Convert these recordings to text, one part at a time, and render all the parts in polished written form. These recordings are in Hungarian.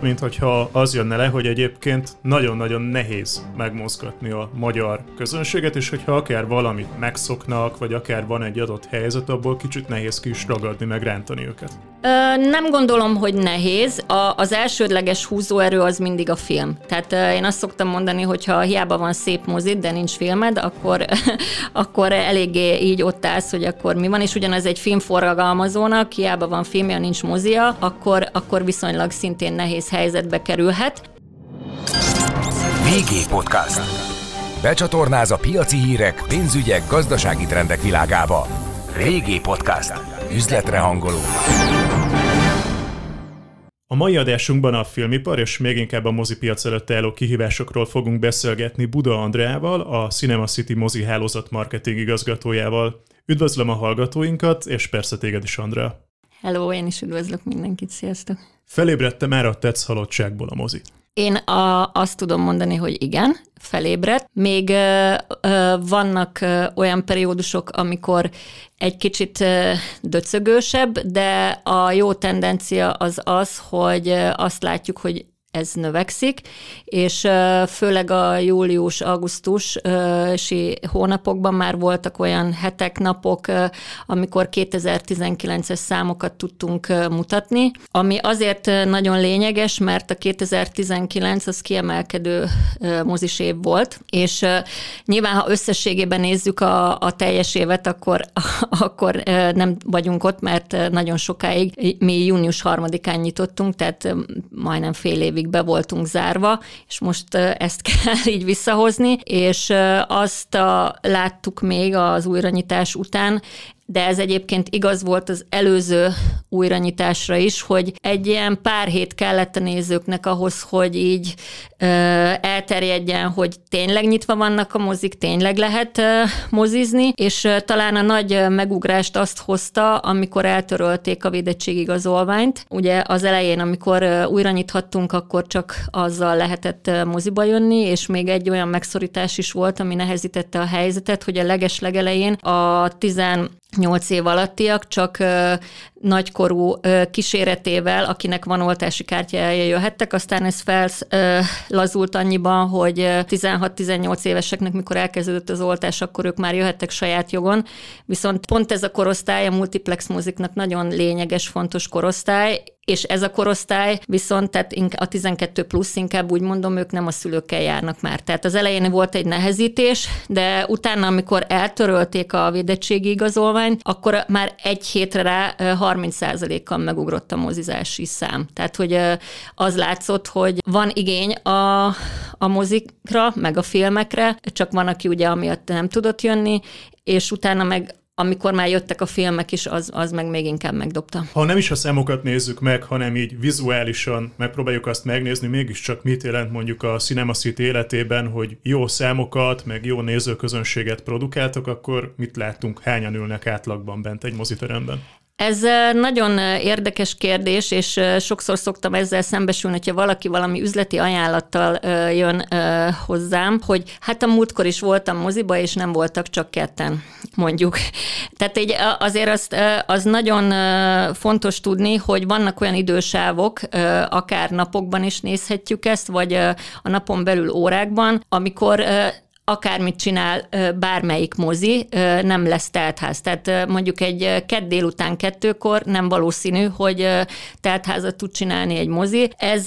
Mint hogyha az jönne le, hogy egyébként nagyon-nagyon nehéz megmozgatni a magyar közönséget, és hogyha akár valamit megszoknak, vagy akár van egy adott helyzet, abból kicsit nehéz ki is ragadni, meg rántani őket. Nem gondolom, hogy nehéz. Az elsődleges húzóerő az mindig a film. Tehát én azt szoktam mondani, hogy ha hiába van szép mozit, de nincs filmed, akkor eléggé így ott állsz, hogy akkor mi van, és ugyanaz egy filmforgalmazónak, hiába van filmje, nincs mozia, akkor viszonylag szintén nehéz helyzetbe kerülhet. VG Podcast. Becsatornáz a piaci hírek, pénzügyek, gazdasági trendek világába. VG Podcast. Üzletre hangoló. A mai adásunkban a filmipar és még inkább a mozipiac előtt álló kihívásokról fogunk beszélgetni Buda Andreával, a Cinema City mozi hálózat marketing igazgatójával. Üdvözlöm a hallgatóinkat, és persze téged is, Andrea. Hello, én is üdvözlök mindenkit, sziasztok! Felébredte már a tetsz halottságból a mozi? Én azt tudom mondani, hogy igen, felébredt. Még vannak olyan periódusok, amikor egy kicsit döcögősebb, de a jó tendencia az az, hogy azt látjuk, hogy ez növekszik, és főleg a július-augusztusi hónapokban már voltak olyan hetek, napok, amikor 2019-es számokat tudtunk mutatni, ami azért nagyon lényeges, mert a 2019 az kiemelkedő mozis év volt, és nyilván, ha összességében nézzük a teljes évet, akkor nem vagyunk ott, mert nagyon sokáig mi június 3-án nyitottunk, tehát majdnem fél évig be voltunk zárva, és most ezt kell így visszahozni, és azt láttuk még az újranyitás után, de ez egyébként igaz volt az előző újranyitásra is, hogy egy ilyen pár hét kellett a nézőknek ahhoz, hogy így elterjedjen, hogy tényleg nyitva vannak a mozik, tényleg lehet mozizni, és talán a nagy megugrást azt hozta, amikor eltörölték a védettségigazolványt. Ugye az elején, amikor újranyithattunk, akkor csak azzal lehetett moziba jönni, és még egy olyan megszorítás is volt, ami nehezítette a helyzetet, hogy a legeslegelején a 18 év alattiak csak nagykorú kíséretével, akinek van oltási kártyája, jöhettek, aztán ez lazult annyiban, hogy 16-18 éveseknek, mikor elkezdődött az oltás, akkor ők már jöhettek saját jogon, viszont pont ez a korosztály a multiplex moziknak nagyon lényeges, fontos korosztály, és ez a korosztály viszont, tehát a 12 plusz, inkább úgy mondom, ők nem a szülőkkel járnak már. Tehát az elején volt egy nehezítés, de utána, amikor eltörölték a védettségi igazolványt, akkor már egy hétre rá 30%-kal megugrott a mozizási szám. Tehát, hogy az látszott, hogy van igény a mozikra, meg a filmekre, csak van, aki ugye amiatt nem tudott jönni, és utána meg amikor már jöttek a filmek is, az meg még inkább megdobta. Ha nem is a számokat nézzük meg, hanem így vizuálisan megpróbáljuk azt megnézni, mégiscsak mit jelent mondjuk a Cinema City életében, hogy jó számokat, meg jó nézőközönséget produkáltak, akkor mit láttunk, hányan ülnek átlagban bent egy moziteremben? Ez nagyon érdekes kérdés, és sokszor szoktam ezzel szembesülni, hogyha valaki valami üzleti ajánlattal jön hozzám, hogy hát a múltkor is voltam moziba, és nem voltak csak ketten, mondjuk. Tehát így azért az nagyon fontos tudni, hogy vannak olyan idősávok, akár napokban is nézhetjük ezt, vagy a napon belül órákban, amikor akármit csinál bármelyik mozi, nem lesz teltház. Tehát mondjuk egy kedd délután 2-kor nem valószínű, hogy teltházat tud csinálni egy mozi. Ez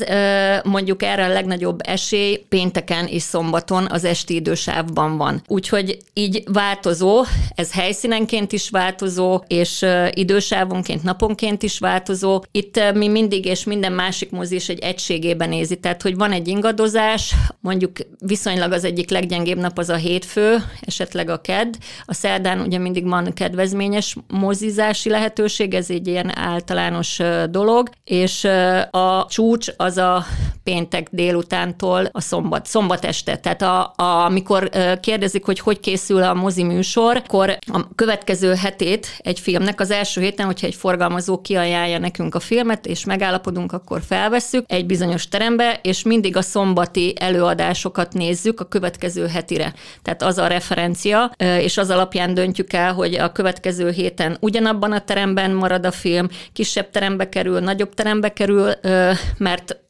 mondjuk erre a legnagyobb esély pénteken és szombaton az esti idősávban van. Úgyhogy így változó, ez helyszínenként is változó, és idősávonként, naponként is változó. Itt mi mindig és minden másik mozi is egy egységében nézi. Tehát, hogy van egy ingadozás, mondjuk viszonylag az egyik leggyengébb hónap az a hétfő, esetleg a kedd. A szerdán ugye mindig van kedvezményes mozizási lehetőség, ez egy ilyen általános dolog, és a csúcs az a péntek délutántól a szombat este. Tehát amikor kérdezik, hogy készül a mozi műsor, akkor a következő hetét egy filmnek, az első héten, hogyha egy forgalmazó kiajánlja nekünk a filmet, és megállapodunk, akkor felvesszük egy bizonyos terembe, és mindig a szombati előadásokat nézzük a következő hetire. Tehát az a referencia, és az alapján döntjük el, hogy a következő héten ugyanabban a teremben marad a film, kisebb terembe kerül, nagyobb terembe kerül,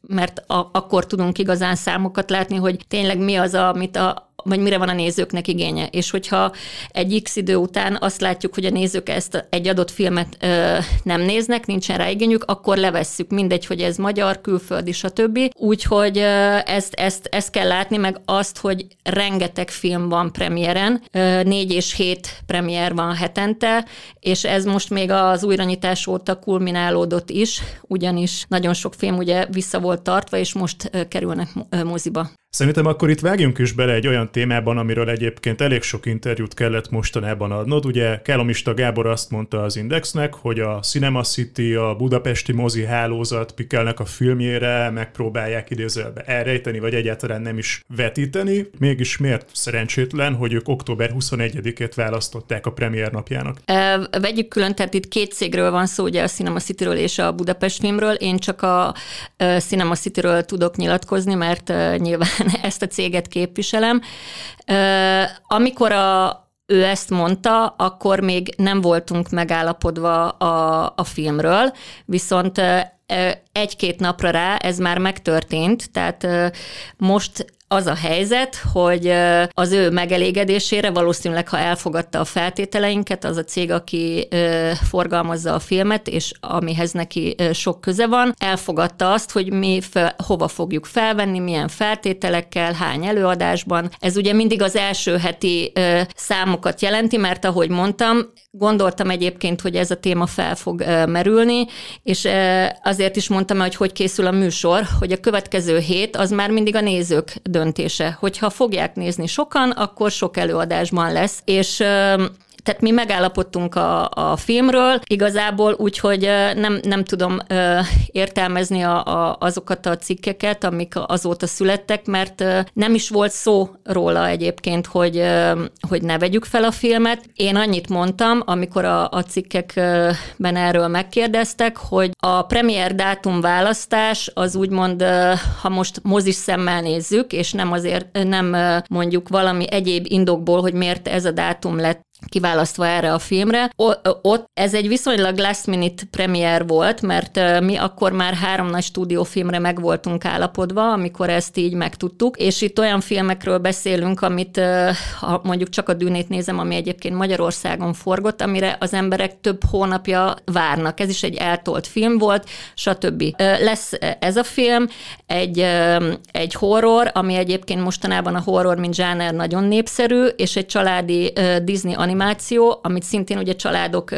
mert akkor tudunk igazán számokat látni, hogy tényleg mi az, vagy mire van a nézőknek igénye. És hogyha egy X idő után azt látjuk, hogy a nézők ezt egy adott filmet nem néznek, nincsen rá igényük, akkor levesszük. Mindegy, hogy ez magyar, külföldi, stb. Úgyhogy ezt kell látni, meg azt, hogy rengeteg film van premiéren, 4 és 7 premier van hetente, és ez most még az újranyitás óta kulminálódott is, ugyanis nagyon sok film ugye vissza volt tartva, és most kerülnek moziba. Szerintem akkor itt vágjunk is bele egy olyan témában, amiről egyébként elég sok interjút kellett mostanában adnod. Ugye Kálomista Gábor azt mondta az Indexnek, hogy a Cinema City, a budapesti mozi hálózat Pikelnek a filmjére megpróbálják idézőjelben elrejteni, vagy egyáltalán nem is vetíteni. Mégis miért szerencsétlen, hogy ők október 21-ét választották a premier napjának? Vegyük külön, tehát itt két cégről van szó, ugye a Cinema Cityről és a Budapest filmről. Én csak a Cinema Cityről tudok nyilatkozni, mert nyilván ezt a céget képviselem. Amikor ő ezt mondta, akkor még nem voltunk megállapodva a filmről, viszont egy-két napra rá ez már megtörtént, tehát most az a helyzet, hogy az ő megelégedésére valószínűleg, ha elfogadta a feltételeinket, az a cég, aki forgalmazza a filmet, és amihez neki sok köze van, elfogadta azt, hogy mi hova fogjuk felvenni, milyen feltételekkel, hány előadásban. Ez ugye mindig az első heti számokat jelenti, mert ahogy mondtam, gondoltam egyébként, hogy ez a téma fel fog merülni, és azért is mondtam, hogy készül a műsor, hogy a következő hét az már mindig a nézők döntése. Hogyha fogják nézni sokan, akkor sok előadásban lesz, és tehát mi megállapodtunk a filmről, igazából úgy, hogy nem tudom értelmezni azokat a cikkeket, amik azóta születtek, mert nem is volt szó róla egyébként, hogy ne vegyük fel a filmet. Én annyit mondtam, amikor a cikkekben erről megkérdeztek, hogy a premier dátum választás az úgymond, ha most mozis szemmel nézzük, és nem azért, nem mondjuk valami egyéb indokból, hogy miért ez a dátum lett kiválasztva erre a filmre. Ott ez egy viszonylag last minute premier volt, mert mi akkor már 3 nagy stúdiófilmre meg voltunk állapodva, amikor ezt így megtudtuk, és itt olyan filmekről beszélünk, amit, ha mondjuk csak a Dűnét nézem, ami egyébként Magyarországon forgott, amire az emberek több hónapja várnak. Ez is egy eltolt film volt, stb. Lesz ez a film, egy horror, ami egyébként mostanában a horror, mint zsáner nagyon népszerű, és egy családi Disney animáció, amit szintén ugye családok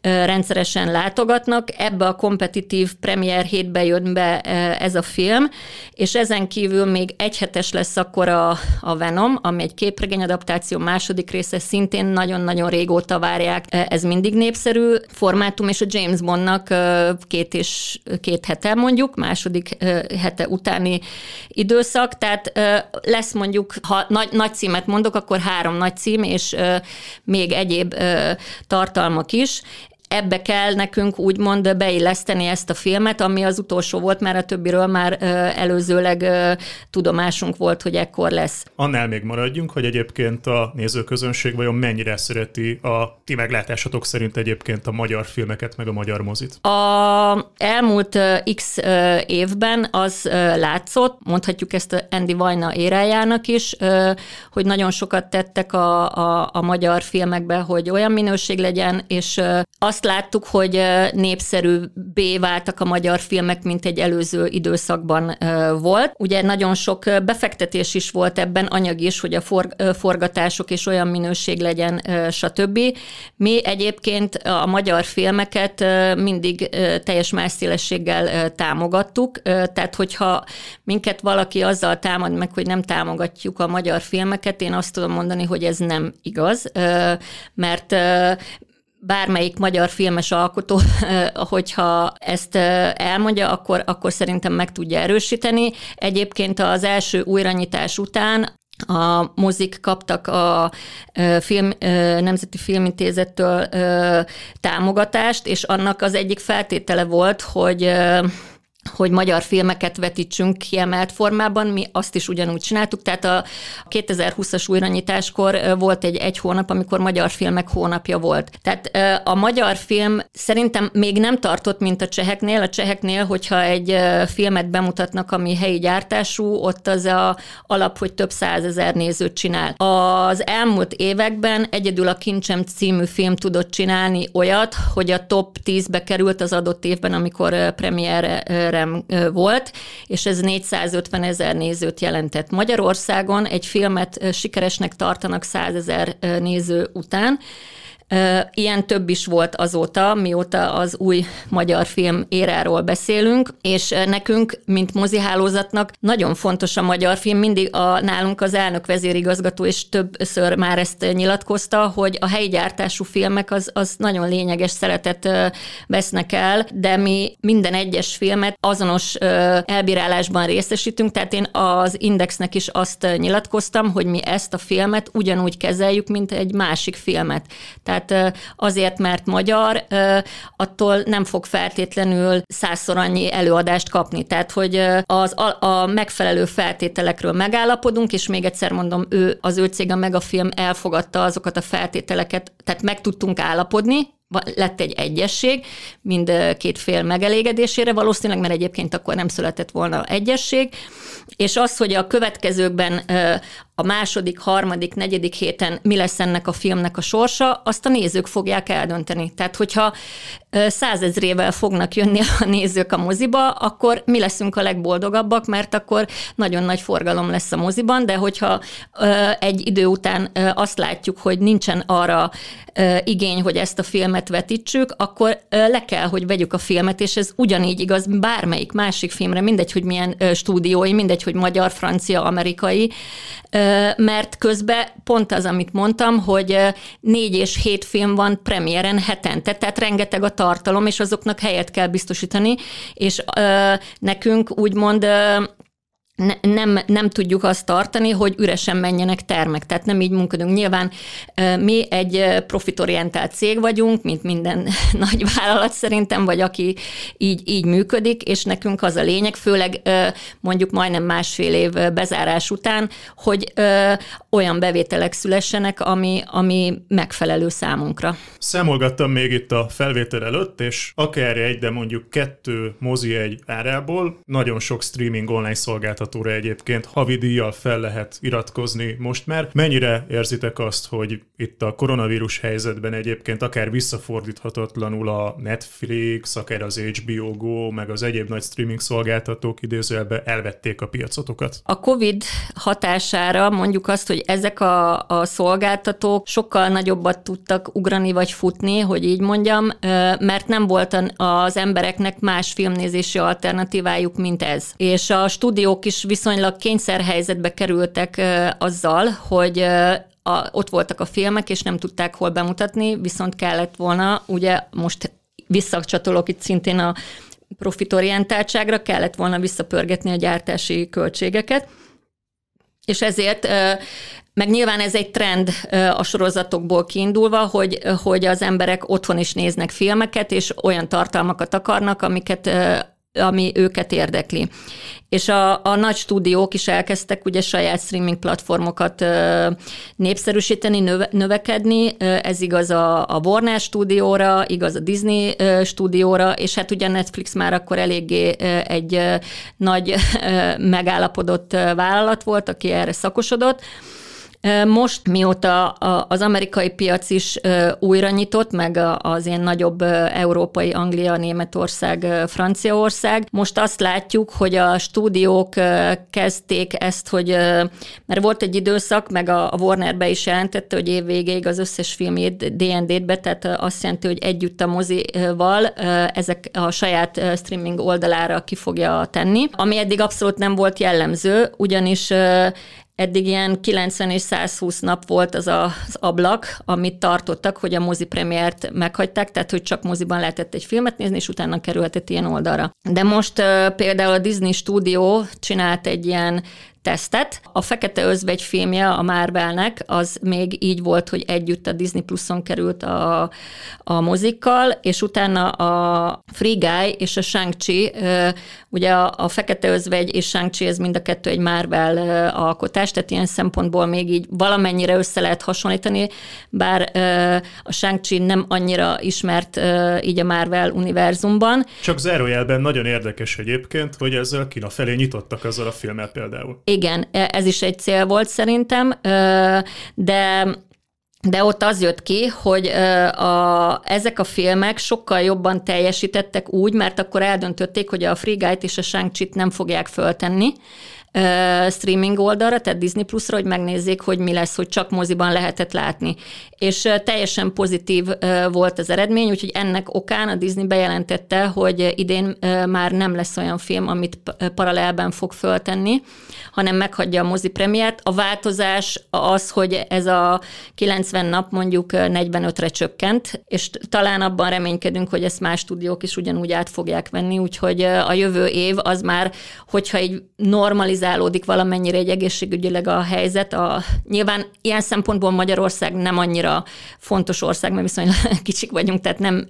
rendszeresen látogatnak. Ebbe a kompetitív premier hétbe jön be ez a film, és ezen kívül még egyhetes lesz akkor a Venom, ami egy képregényadaptáció második része, szintén nagyon-nagyon régóta várják. Ez mindig népszerű formátum, és a James Bondnak 2 hete mondjuk, második hete utáni időszak, tehát lesz mondjuk, ha nagy címet mondok, akkor 3 nagy cím, és még egyéb tartalmak is. Ebbe kell nekünk úgymond beilleszteni ezt a filmet, ami az utolsó volt, mert a többiről már előzőleg tudomásunk volt, hogy ekkor lesz. Annál még maradjunk, hogy egyébként a nézőközönség vajon mennyire szereti a ti meglátásatok szerint egyébként a magyar filmeket, meg a magyar mozit? A elmúlt X évben az látszott, mondhatjuk ezt Andy Vajna érájának is, hogy nagyon sokat tettek a magyar filmekbe, hogy olyan minőség legyen, és Azt láttuk, hogy népszerűbbé váltak a magyar filmek, mint egy előző időszakban volt. Ugye nagyon sok befektetés is volt ebben, anyag is, hogy a forgatások és olyan minőség legyen, stb. Mi egyébként a magyar filmeket mindig teljes más szélességgel támogattuk, tehát hogyha minket valaki azzal támad meg, hogy nem támogatjuk a magyar filmeket, én azt tudom mondani, hogy ez nem igaz, mert bármelyik magyar filmes alkotó, hogyha ezt elmondja, akkor szerintem meg tudja erősíteni. Egyébként az első újranyitás után a mozik kaptak a Nemzeti Filmintézettől támogatást, és annak az egyik feltétele volt, hogy magyar filmeket vetítsünk kiemelt formában, mi azt is ugyanúgy csináltuk, tehát a 2020-as újranyitáskor volt egy hónap, amikor magyar filmek hónapja volt. Tehát a magyar film szerintem még nem tartott, mint a cseheknél. A cseheknél, hogyha egy filmet bemutatnak, ami helyi gyártású, ott az a alap, hogy több százezer nézőt csinál. Az elmúlt években egyedül a Kincsem című film tudott csinálni olyat, hogy a top 10-be került az adott évben, amikor premierre volt, és ez 450 000 nézőt jelentett. Magyarországon egy filmet sikeresnek tartanak 100 000 néző után. Ilyen több is volt azóta, mióta az új magyar film éráról beszélünk, és nekünk, mint mozihálózatnak nagyon fontos a magyar film, mindig nálunk az elnök vezérigazgató, és többször már ezt nyilatkozta, hogy a helyi gyártású filmek az nagyon lényeges szeretet vesznek el, de mi minden egyes filmet azonos elbírálásban részesítünk, tehát én az Indexnek is azt nyilatkoztam, hogy mi ezt a filmet ugyanúgy kezeljük, mint egy másik filmet. Tehát azért, mert magyar, attól nem fog feltétlenül 100-szor annyi előadást kapni. Tehát, hogy a megfelelő feltételekről megállapodunk, és még egyszer mondom, az ő cég, a Megafilm elfogadta azokat a feltételeket, tehát meg tudtunk állapodni, lett egy egyesség, mind két fél megelégedésére valószínűleg, mert egyébként akkor nem született volna egyesség, és az, hogy a következőkben a második, harmadik, negyedik héten mi lesz ennek a filmnek a sorsa, azt a nézők fogják eldönteni. Tehát, hogyha 100 000-ével fognak jönni a nézők a moziba, akkor mi leszünk a legboldogabbak, mert akkor nagyon nagy forgalom lesz a moziban, de hogyha egy idő után azt látjuk, hogy nincsen arra igény, hogy ezt a filmet vetítsük, akkor le kell, hogy vegyük a filmet, és ez ugyanígy igaz bármelyik másik filmre, mindegy, hogy milyen stúdiói, mindegy, hogy magyar, francia, amerikai, mert közben pont az, amit mondtam, hogy 4 és 7 film van premiéren hetente, tehát rengeteg a tartalom, és azoknak helyet kell biztosítani, és nekünk úgymond nem tudjuk azt tartani, hogy üresen menjenek termek, tehát nem így munkodunk. Nyilván mi egy profitorientált cég vagyunk, mint minden nagy vállalat szerintem, vagy aki így működik, és nekünk az a lényeg, főleg mondjuk majdnem másfél év bezárás után, hogy olyan bevételek szülessenek, ami megfelelő számunkra. Számolgattam még itt a felvétel előtt, és akár egy, de mondjuk 2 mozijegy árából nagyon sok streaming online szolgáltató egyébként havidíjjal fel lehet iratkozni most már. Mennyire érzitek azt, hogy itt a koronavírus helyzetben egyébként akár visszafordíthatatlanul a Netflix, akár az HBO Go, meg az egyéb nagy streaming szolgáltatók idézőjelben elvették a piacotokat? A Covid hatására mondjuk azt, hogy ezek a szolgáltatók sokkal nagyobbat tudtak ugrani vagy futni, hogy így mondjam, mert nem volt az embereknek más filmnézési alternatívájuk, mint ez. És a stúdiók is viszonylag kényszerhelyzetbe kerültek azzal, hogy ott voltak a filmek, és nem tudták hol bemutatni, viszont kellett volna, ugye most visszacsatolok itt szintén a profitorientáltságra, kellett volna visszapörgetni a gyártási költségeket, és ezért meg nyilván ez egy trend a sorozatokból kiindulva, hogy az emberek otthon is néznek filmeket, és olyan tartalmakat akarnak, ami őket érdekli. És a nagy stúdiók is elkezdtek ugye saját streaming platformokat népszerűsíteni, növekedni. Ez igaz a Warner stúdióra, igaz a Disney stúdióra, és hát ugye Netflix már akkor eléggé egy nagy megállapodott vállalat volt, aki erre szakosodott. Most, mióta az amerikai piac is újra nyitott, meg az ilyen nagyobb európai, Anglia, Németország, Franciaország, most azt látjuk, hogy a stúdiók kezdték ezt, hogy mert volt egy időszak, meg a Warner be is jelentette, hogy év végéig az összes filmjét D&D-t be, tehát azt jelenti, hogy együtt a mozival ezek a saját streaming oldalára ki fogja tenni, ami eddig abszolút nem volt jellemző, ugyanis eddig ilyen 90 és 120 nap volt az ablak, amit tartottak, hogy a mozipremiért meghagyták, tehát hogy csak moziban lehetett egy filmet nézni, és utána kerülhetett ilyen oldalra. De most például a Disney stúdió csinált egy ilyen tesztet. A Fekete Özvegy filmje a Marvelnek, az még így volt, hogy együtt a Disney Pluson került a mozikkal, és utána a Free Guy és a Shang-Chi, ugye a Fekete Özvegy és Shang-Chi, ez mind a kettő egy Marvel alkotás, tehát ilyen szempontból még így valamennyire össze lehet hasonlítani, bár a Shang-Chi nem annyira ismert így a Marvel univerzumban. Csak zárójelben nagyon érdekes egyébként, hogy ezzel Kína felé nyitottak ezzel a filmmel például. Igen, ez is egy cél volt szerintem, de ott az jött ki, hogy ezek a filmek sokkal jobban teljesítettek úgy, mert akkor eldöntötték, hogy a Free Guy-t és a Shang-Chi-t nem fogják föltenni streaming oldalra, tehát Disney Plus-ra, hogy megnézzék, hogy mi lesz, hogy csak moziban lehetett látni. És teljesen pozitív volt az eredmény, úgyhogy ennek okán a Disney bejelentette, hogy idén már nem lesz olyan film, amit paralelben fog föltenni, hanem meghagyja a mozipremiát. A változás az, hogy ez a 90 nap mondjuk 45-re csökkent, és talán abban reménykedünk, hogy ezt más stúdiók is ugyanúgy át fogják venni, úgyhogy a jövő év az már, hogyha így normalizálódik valamennyire egy egészségügyileg a helyzet. Nyilván ilyen szempontból Magyarország nem annyira fontos ország, mert viszonylag kicsik vagyunk, tehát nem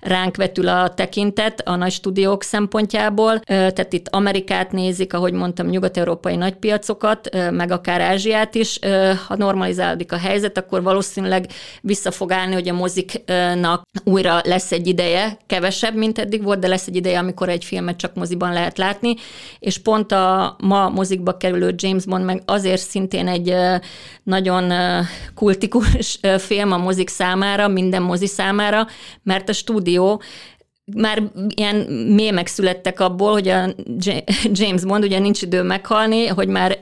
ránk vetül a tekintet a nagy stúdiók szempontjából. Tehát itt Amerikát nézik, ahogy mondtam, nyugat-európai nagypiacokat, meg akár Ázsiát is. Ha normalizálódik a helyzet, akkor valószínűleg vissza fog állni, hogy a moziknak újra lesz egy ideje, kevesebb, mint eddig volt, de lesz egy ideje, amikor egy filmet csak moziban lehet látni, és pont a ma mozikba kerülő James Bond, meg azért szintén egy nagyon kultikus film a mozik számára, minden mozi számára, mert a stúdió már ilyen mémek születtek abból, hogy a James Bond, ugye nincs idő meghalni, hogy már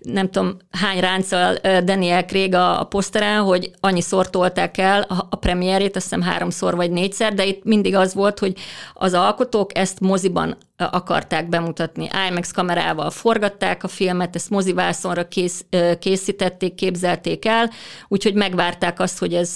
nem tudom hány ránccal Daniel Craig a poszterán, hogy annyiszor tolták el a premierét, azt hiszem 3-szor vagy 4-szer, de itt mindig az volt, hogy az alkotók ezt moziban akarták bemutatni. IMAX kamerával forgatták a filmet, ezt mozivászonra készítették, képzelték el, úgyhogy megvárták azt, hogy ez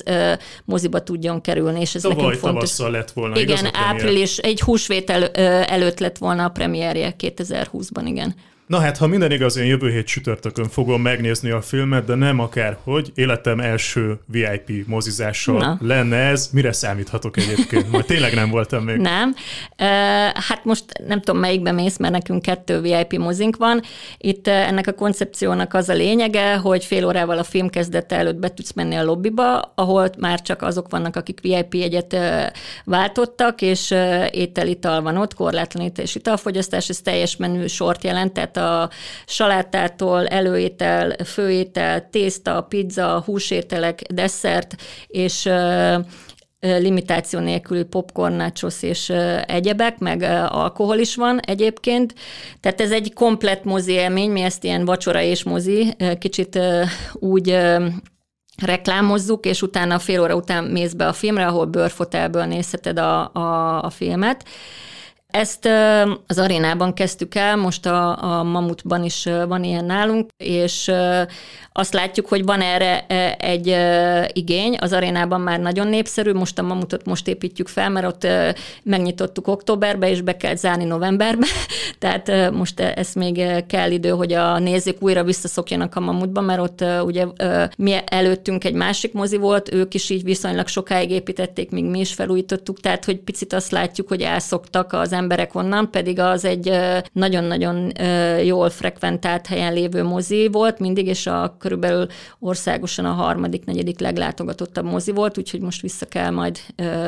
moziba tudjon kerülni, és ez nekünk fontos. Lett volna, igen, igaz, április, egy húsvét előtt lett volna a premierje 2020-ban, igen. Na hát, ha minden igaz, én jövő hét csütörtökön fogom megnézni a filmet, de nem akárhogy, életem első VIP mozizással lenne ez. Mire számíthatok egyébként? Majd tényleg nem voltam még. Nem. Hát most nem tudom, melyikbe mész, mert nekünk 2 VIP mozink van. Itt ennek a koncepciónak az a lényege, hogy fél órával a film kezdete előtt be tudsz menni a lobbiba, ahol már csak azok vannak, akik VIP jegyet váltottak, és étel-ital van ott, korlátlan étel és italfogyasztás, ez teljes menü sort jelent, tehát a salátától előétel, főétel, tészta, pizza, húsételek, desszert, és limitáció nélküli popcorn, nachos és egyebek, meg alkohol is van egyébként. Tehát ez egy komplett mozi élmény, mi ezt ilyen vacsora és mozi, kicsit úgy reklámozzuk, és utána fél óra után mész be a filmre, ahol bőrfotelből nézheted a filmet. Ezt az arénában kezdtük el, most a Mamutban is van ilyen nálunk, és azt látjuk, hogy van erre egy igény, az arénában már nagyon népszerű, most a Mamutot most építjük fel, mert ott megnyitottuk októberbe, és be kell zárni novemberbe, tehát most ezt még kell idő, hogy a nézők újra visszaszokjanak a Mamutba, mert ott ugye mi előttünk egy másik mozi volt, ők is így viszonylag sokáig építették, míg mi is felújítottuk, tehát hogy picit azt látjuk, hogy elszoktak az emberek emberek onnan, pedig az egy nagyon-nagyon jól frekventált helyen lévő mozi volt mindig, és a körülbelül országosan a 3., 4. leglátogatottabb mozi volt, úgyhogy most vissza kell majd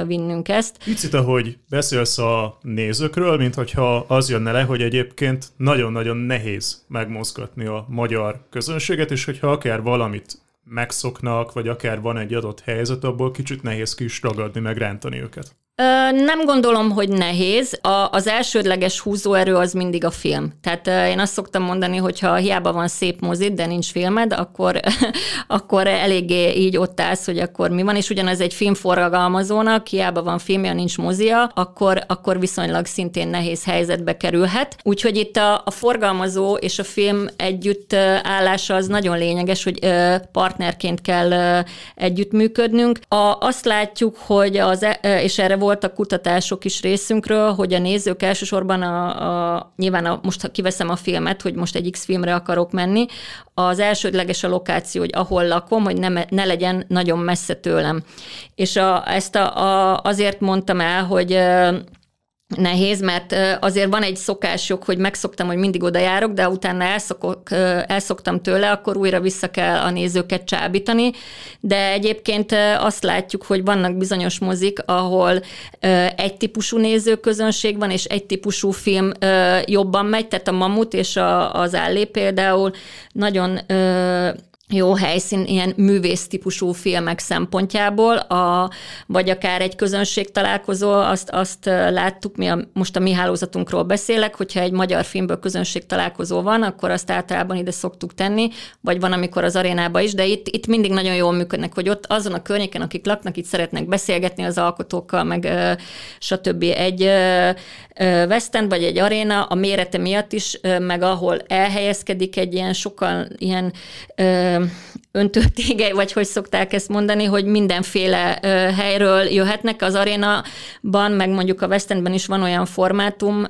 vinnünk ezt. Picit, ahogy beszélsz a nézőkről, mint hogyha az jönne le, hogy egyébként nagyon-nagyon nehéz megmozgatni a magyar közönséget, és hogyha akár valamit megszoknak, vagy akár van egy adott helyzet, abból kicsit nehéz ki is ragadni, meg rántani őket. Nem gondolom, hogy nehéz. Az elsődleges húzóerő az mindig a film. Tehát én azt szoktam mondani, hogy ha hiába van szép mozid, de nincs filmed, akkor eléggé így ott állsz, hogy akkor mi van. És ugyanaz egy filmforgalmazónak, hiába van filmje, nincs mozia, akkor viszonylag szintén nehéz helyzetbe kerülhet. Úgyhogy itt a forgalmazó és a film együtt állása az nagyon lényeges, hogy partnerként kell együttműködnünk. Azt látjuk, hogy és erre voltak kutatások is részünkről, hogy a nézők elsősorban nyilván most ha kiveszem a filmet, hogy most egy X filmre akarok menni, az elsődleges a lokáció, hogy ahol lakom, hogy ne legyen nagyon messze tőlem. És azért mondtam el, hogy nehéz, mert azért van egy szokásuk, hogy megszoktam, hogy mindig oda járok, de utána elszoktam tőle, akkor újra vissza kell a nézőket csábítani. De egyébként azt látjuk, hogy vannak bizonyos mozik, ahol egy típusú nézőközönség van, és egy típusú film jobban megy, tehát a Mamut és az Állé például nagyon jó helyszín ilyen művésztípusú filmek szempontjából, vagy akár egy közönségtalálkozó, azt láttuk, most a mi hálózatunkról beszélek, hogyha egy magyar filmből közönségtalálkozó van, akkor azt általában ide szoktuk tenni, vagy van, amikor az arénába is, de itt mindig nagyon jól működnek, hogy ott azon a környéken, akik laknak, itt szeretnek beszélgetni az alkotókkal, meg stb. Egy West End vagy egy aréna a mérete miatt is, meg ahol elhelyezkedik egy ilyen sokkal ilyen öntőtégely, vagy hogy szokták ezt mondani, hogy mindenféle helyről jöhetnek az arénaban, meg mondjuk a West Endben is van olyan formátum,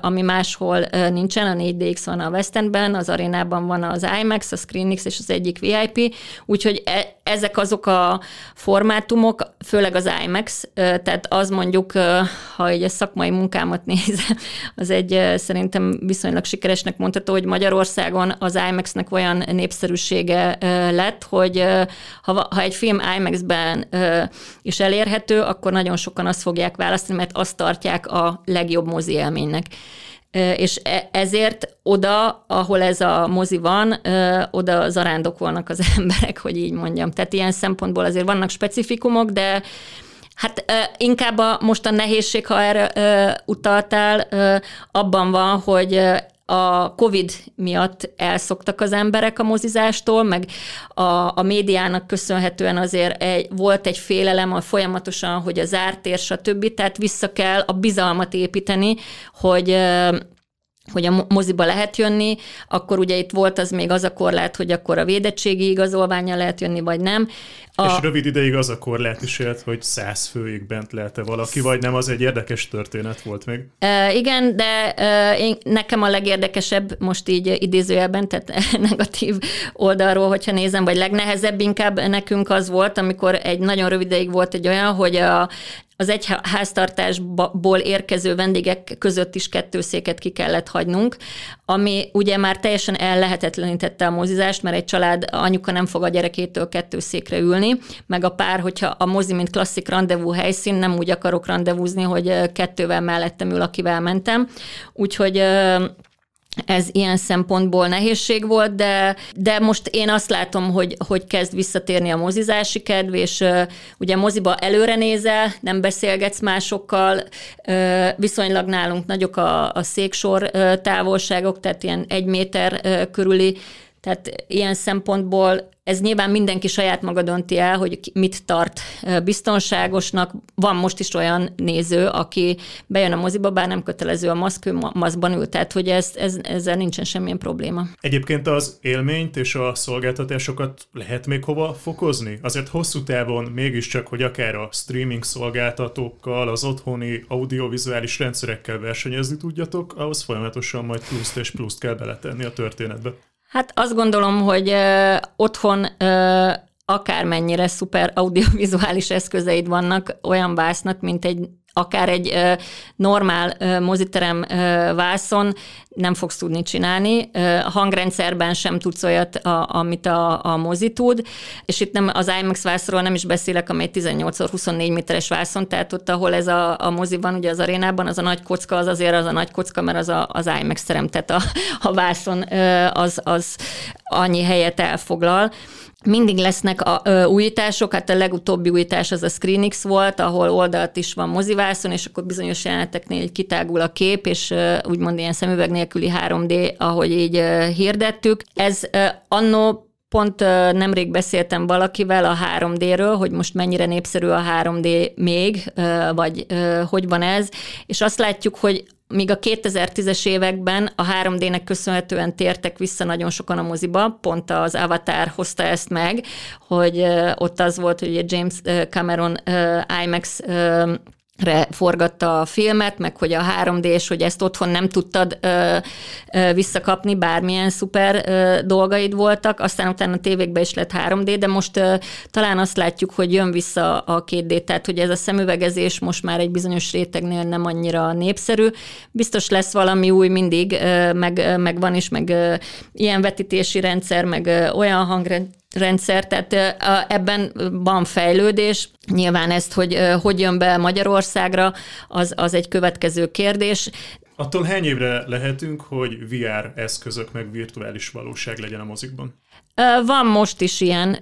ami máshol nincsen, a 4DX van a West Endben, az arénában van az IMAX, a ScreenX és az egyik VIP, úgyhogy ezek azok a formátumok, főleg az IMAX, tehát az mondjuk, ha egy szakmai munkámat nézem, az egy szerintem viszonylag sikeresnek mondható, hogy Magyarországon az IMAX-nek olyan népszerűsége lett, hogy ha egy film IMAX-ben is elérhető, akkor nagyon sokan azt fogják választani, mert azt tartják a legjobb mozi élménynek. És ezért oda, ahol ez a mozi van, oda zarándokolnak az emberek, hogy így mondjam. Tehát ilyen szempontból azért vannak specifikumok, de hát inkább most a nehézség, ha erre utaltál, abban van, hogy a Covid miatt elszoktak az emberek a mozizástól, meg a médiának köszönhetően azért volt egy félelem folyamatosan, hogy a zárt tér, stb. Tehát vissza kell a bizalmat építeni, hogy a moziba lehet jönni, akkor ugye itt volt az még az a korlát, hogy akkor a védettségi igazolvánnyal lehet jönni, vagy nem. És rövid ideig az a korlát is élt, hogy 100 főig bent lehet-e valaki, vagy nem, az egy érdekes történet volt még. Igen, de nekem a legérdekesebb, most így idézőjelben, tehát negatív oldalról, hogyha nézem, vagy legnehezebb inkább nekünk az volt, amikor egy nagyon rövid ideig volt egy olyan, hogy az egy háztartásból érkező vendégek között is 2 széket ki kellett hagynunk, ami ugye már teljesen ellehetetlenítette a mozizást, mert egy család anyuka nem fog a gyerekétől 2 székre ülni, meg a pár, hogyha a mozi, mint klasszik rendezvú helyszín, nem úgy akarok rendezvúzni, hogy 2 mellettem ül, akivel mentem. Úgyhogy ez ilyen szempontból nehézség volt, de most én azt látom, hogy kezd visszatérni a mozizási kedv, és ugye moziba előre nézel, nem beszélgetsz másokkal, viszonylag nálunk nagyok a széksor távolságok, tehát ilyen 1 méter körüli, tehát ilyen szempontból ez nyilván mindenki saját maga dönti el, hogy mit tart biztonságosnak. Van most is olyan néző, aki bejön a moziba, bár nem kötelező a maszk, ő maszkban ül, tehát hogy ezzel nincsen semmilyen probléma. Egyébként az élményt és a szolgáltatásokat lehet még hova fokozni? Azért hosszú távon mégiscsak, hogy akár a streaming szolgáltatókkal, az otthoni audiovizuális rendszerekkel versenyezni tudjatok, ahhoz folyamatosan majd pluszt és pluszt kell beletenni a történetbe. Hát azt gondolom, hogy otthon akármennyire szuper audiovizuális eszközeid vannak, olyan vásznak, mint egy akár egy normál moziterem vászon nem fogsz tudni csinálni. A hangrendszerben sem tudsz olyat, amit a mozi tud, és itt nem, az IMAX vászról nem is beszélek, amely 18x24 méteres vászon, tehát ott, ahol ez a moziban, ugye az arénában, az a nagy kocka, az azért az a nagy kocka, mert az az IMAX terem, tehát a vászon az annyi helyet elfoglal. Mindig lesznek újítások, hát a legutóbbi újítás az a ScreenX volt, ahol oldalt is van mozivászon, és akkor bizonyos jeleneteknél kitágul a kép, és úgymond ilyen szemüveg nélküli 3D, ahogy így hirdettük. Ez annó pont nemrég beszéltem valakivel a 3D-ről, hogy most mennyire népszerű a 3D még, vagy hogy van ez, és azt látjuk, hogy míg a 2010-es években a 3D-nek köszönhetően tértek vissza nagyon sokan a moziba, pont az Avatar hozta ezt meg, hogy ott az volt, hogy James Cameron IMAX-re forgatta a filmet, meg hogy a 3D, és hogy ezt otthon nem tudtad visszakapni, bármilyen szuper dolgaid voltak, aztán utána a tévékben is lett 3D, de most talán azt látjuk, hogy jön vissza a 2D, tehát hogy ez a szemüvegezés most már egy bizonyos rétegnél nem annyira népszerű. Biztos lesz valami új mindig, meg van is, meg ilyen vetítési rendszer, meg olyan hangrendszer, tehát ebben van fejlődés. Nyilván ezt, hogy jön be Magyarországra, az egy következő kérdés. Attól hány évre lehetünk, hogy VR eszközök meg virtuális valóság legyen a mozikban? Van most is ilyen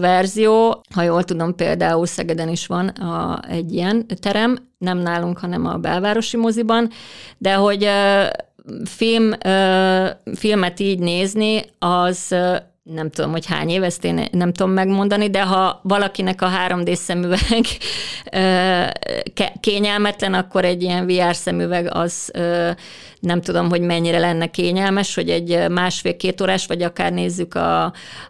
verzió, ha jól tudom, például Szegeden is van egy ilyen terem, nem nálunk, hanem a belvárosi moziban, de hogy filmet így nézni, az nem tudom, hogy hány év, ezt én nem tudom megmondani, de ha valakinek a 3D szemüveg kényelmetlen, akkor egy ilyen VR szemüveg az nem tudom, hogy mennyire lenne kényelmes, hogy egy 1,5-2 órás, vagy akár nézzük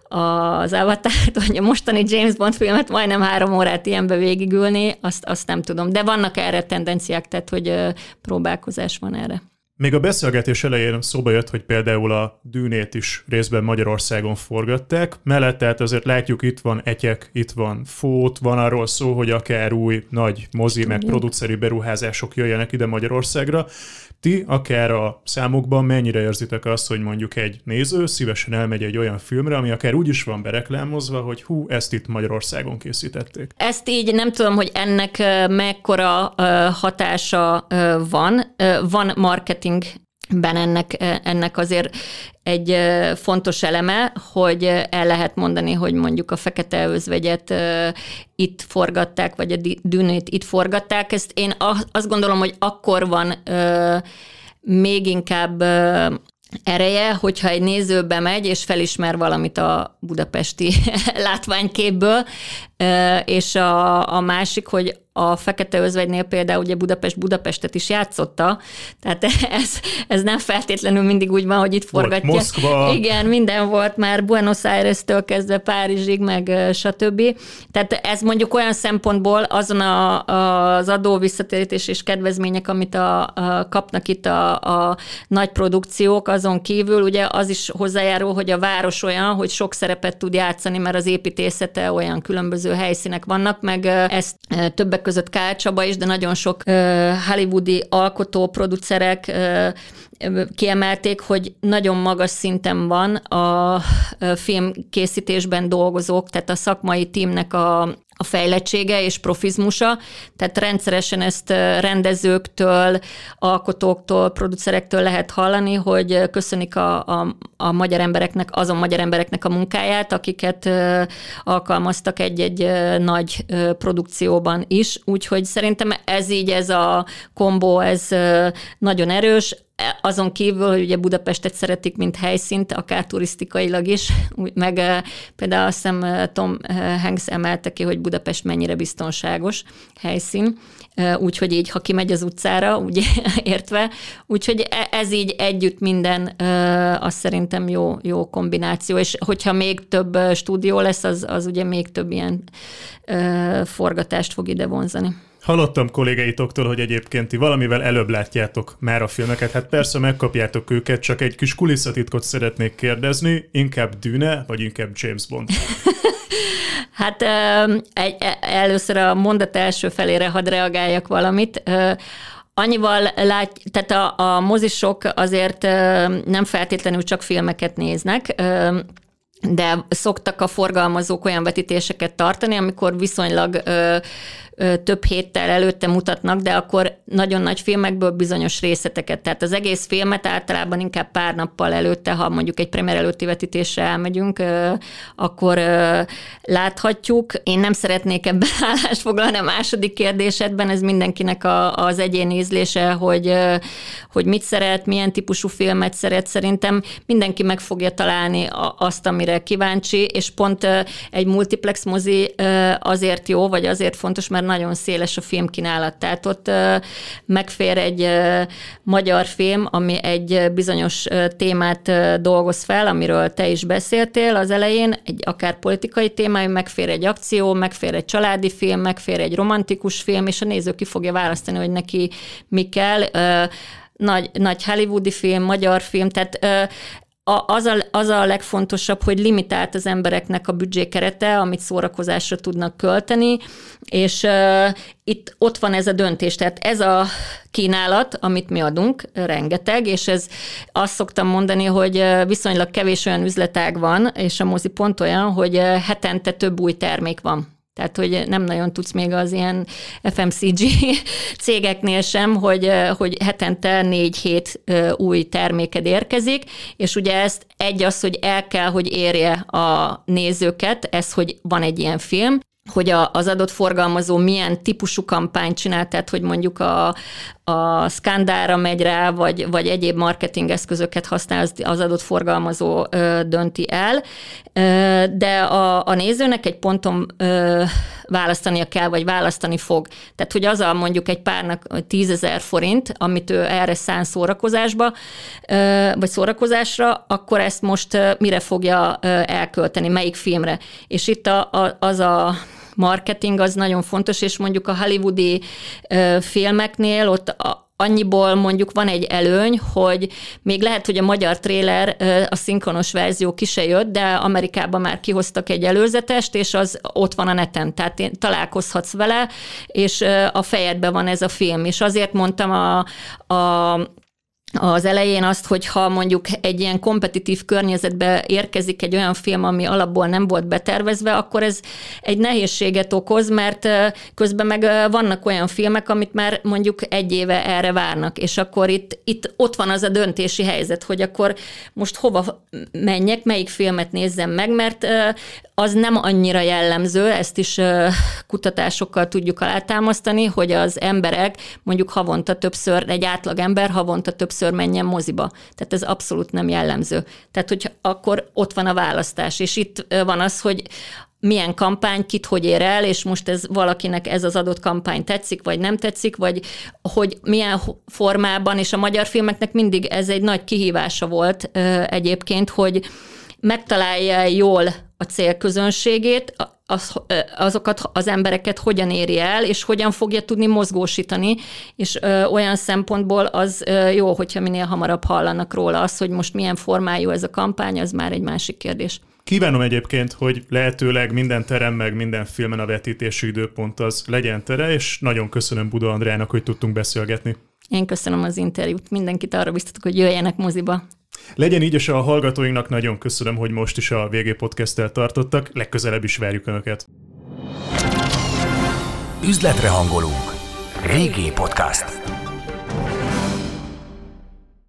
az Avatárt, vagy a mostani James Bond filmet, majdnem 3 órát ilyenbe végigülni, azt nem tudom. De vannak erre tendenciák, tehát hogy próbálkozás van erre. Még a beszélgetés elején szóba jött, hogy például a Dűnét is részben Magyarországon forgatták. Mellette hát azért látjuk, itt van Etyek, itt van Fót, van arról szó, hogy akár új nagy mozi, meg produceri beruházások jöjjenek ide Magyarországra. Ti akár a számokban mennyire érzitek azt, hogy mondjuk egy néző szívesen elmegy egy olyan filmre, ami akár úgy is van bereklámozva, hogy hú, ezt itt Magyarországon készítették. Ezt így nem tudom, hogy ennek mekkora hatása van. Van marketingben ennek azért egy fontos eleme, hogy el lehet mondani, hogy mondjuk a Fekete Özvegyet itt forgatták, vagy a Dűnét itt forgatták. Ezt én azt gondolom, hogy akkor van még inkább ereje, hogyha egy néző bemegy, és felismer valamit a budapesti látványképből, és a másik, hogy a Fekete Özvegynél például ugye Budapest Budapestet is játszotta, tehát ez nem feltétlenül mindig úgy van, hogy itt forgatja. Volt Moszkva. Igen, minden volt már Buenos Aires-től kezdve Párizsig, meg stb. Tehát ez mondjuk olyan szempontból azon az adó visszatérítés és kedvezmények, amit kapnak itt a nagy produkciók, azon kívül ugye az is hozzájárul, hogy a város olyan, hogy sok szerepet tud játszani, mert az építészete olyan, különböző helyszínek vannak, meg ezt többek között Kál Csaba is, de nagyon sok hollywoodi alkotó, producerek kiemelték, hogy nagyon magas szinten van a filmkészítésben dolgozók, tehát a szakmai tímnek a fejlettsége és profizmusa, tehát rendszeresen ezt rendezőktől, alkotóktól, producerektől lehet hallani, hogy köszönik a magyar embereknek, azon magyar embereknek a munkáját, akiket alkalmaztak egy-egy nagy produkcióban is, úgyhogy szerintem ez a kombó, ez nagyon erős. Azon kívül, hogy ugye Budapestet szeretik, mint helyszínt, akár turisztikailag is, meg például azt hiszem Tom Hanks emelte ki, hogy Budapest mennyire biztonságos helyszín, úgyhogy így, ha kimegy az utcára, úgy értve, úgyhogy ez így együtt minden, az szerintem jó kombináció, és hogyha még több stúdió lesz, az ugye még több ilyen forgatást fog ide vonzani. Hallottam kollégáitoktól, hogy egyébként ti valamivel előbb látjátok már a filmeket. Hát persze megkapjátok őket, csak egy kis kulisszatitkot szeretnék kérdezni. Inkább Dűne, vagy inkább James Bond? Hát először a mondat első felére hadd reagáljak valamit. Annyival tehát a mozisok azért nem feltétlenül csak filmeket néznek, de szoktak a forgalmazók olyan vetítéseket tartani, amikor viszonylag több héttel előtte mutatnak, de akkor nagyon nagy filmekből bizonyos részleteket. Tehát az egész filmet általában inkább pár nappal előtte, ha mondjuk egy premier előtti vetítésre elmegyünk, akkor láthatjuk. Én nem szeretnék ebben állást foglalni. A második kérdésedben ez mindenkinek az egyéni ízlése, hogy mit szeret, milyen típusú filmet szeret. Szerintem mindenki meg fogja találni azt, amire kíváncsi, és pont egy multiplex mozi azért jó, vagy azért fontos, mert nagyon széles a filmkínálat. Tehát ott megfér egy magyar film, ami egy bizonyos témát dolgoz fel, amiről te is beszéltél az elején, egy akár politikai témájú, megfér egy akció, megfér egy családi film, megfér egy romantikus film, és a néző ki fogja választani, hogy neki mi kell. Nagy hollywoodi film, magyar film, tehát az a legfontosabb, hogy limitált az embereknek a büdzsé kerete, amit szórakozásra tudnak költeni, és itt ott van ez a döntés. Tehát ez a kínálat, amit mi adunk, rengeteg, és ez azt szoktam mondani, hogy viszonylag kevés olyan üzletág van, és a mozi pont olyan, hogy hetente több új termék van. Tehát, hogy nem nagyon tudsz még az ilyen FMCG cégeknél sem, hogy hetente 4-7 új terméked érkezik, és ugye ezt az, hogy el kell, hogy érje a nézőket, ez, hogy van egy ilyen film, hogy az adott forgalmazó milyen típusú kampányt csinál, tehát, hogy mondjuk a szkándára megy rá, vagy egyéb marketingeszközöket használ, az adott forgalmazó dönti el, de a nézőnek egy ponton választania kell, vagy választani fog. Tehát, hogy az a mondjuk egy párnak 10 000 forint, amit ő erre szán szórakozásba, vagy szórakozásra, akkor ezt most mire fogja elkölteni, melyik filmre. És itt az a marketing az nagyon fontos, és mondjuk a hollywoodi filmeknél ott annyiból mondjuk van egy előny, hogy még lehet, hogy a magyar tréler, a szinkronos verzió ki se jött, de Amerikában már kihoztak egy előzetest, és az ott van a neten, tehát találkozhatsz vele, és a fejedben van ez a film. És azért mondtam az elején azt, hogy ha mondjuk egy ilyen kompetitív környezetbe érkezik egy olyan film, ami alapból nem volt betervezve, akkor ez egy nehézséget okoz, mert közben meg vannak olyan filmek, amit már mondjuk egy éve erre várnak, és akkor itt ott van az a döntési helyzet, hogy akkor most hova menjek, melyik filmet nézzem meg, mert az nem annyira jellemző, ezt is kutatásokkal tudjuk alátámasztani, hogy az emberek mondjuk havonta többször, egy átlag ember havonta többször menjen moziba. Tehát ez abszolút nem jellemző. Tehát, hogy akkor ott van a választás, és itt van az, hogy milyen kampány, kit hogy ér el, és most valakinek ez az adott kampány tetszik, vagy nem tetszik, vagy hogy milyen formában, és a magyar filmeknek mindig ez egy nagy kihívása volt egyébként, hogy megtalálja jól a célközönségét, azokat az embereket hogyan éri el, és hogyan fogja tudni mozgósítani, és olyan szempontból az jó, hogyha minél hamarabb hallanak róla. Az, hogy most milyen formájú ez a kampány, az már egy másik kérdés. Kívánom egyébként, hogy lehetőleg minden terem meg minden filmen a vetítési időpont az legyen tere, és nagyon köszönöm Buda Andreának, hogy tudtunk beszélgetni. Én köszönöm az interjút. Mindenkit arra biztatok, hogy jöjjenek moziba. Legyen így, és a hallgatóinknak nagyon köszönöm, hogy most is a VG Podcast-tel tartottak, legközelebb is várjuk Önöket. Üzletre hangolunk. VG Podcast.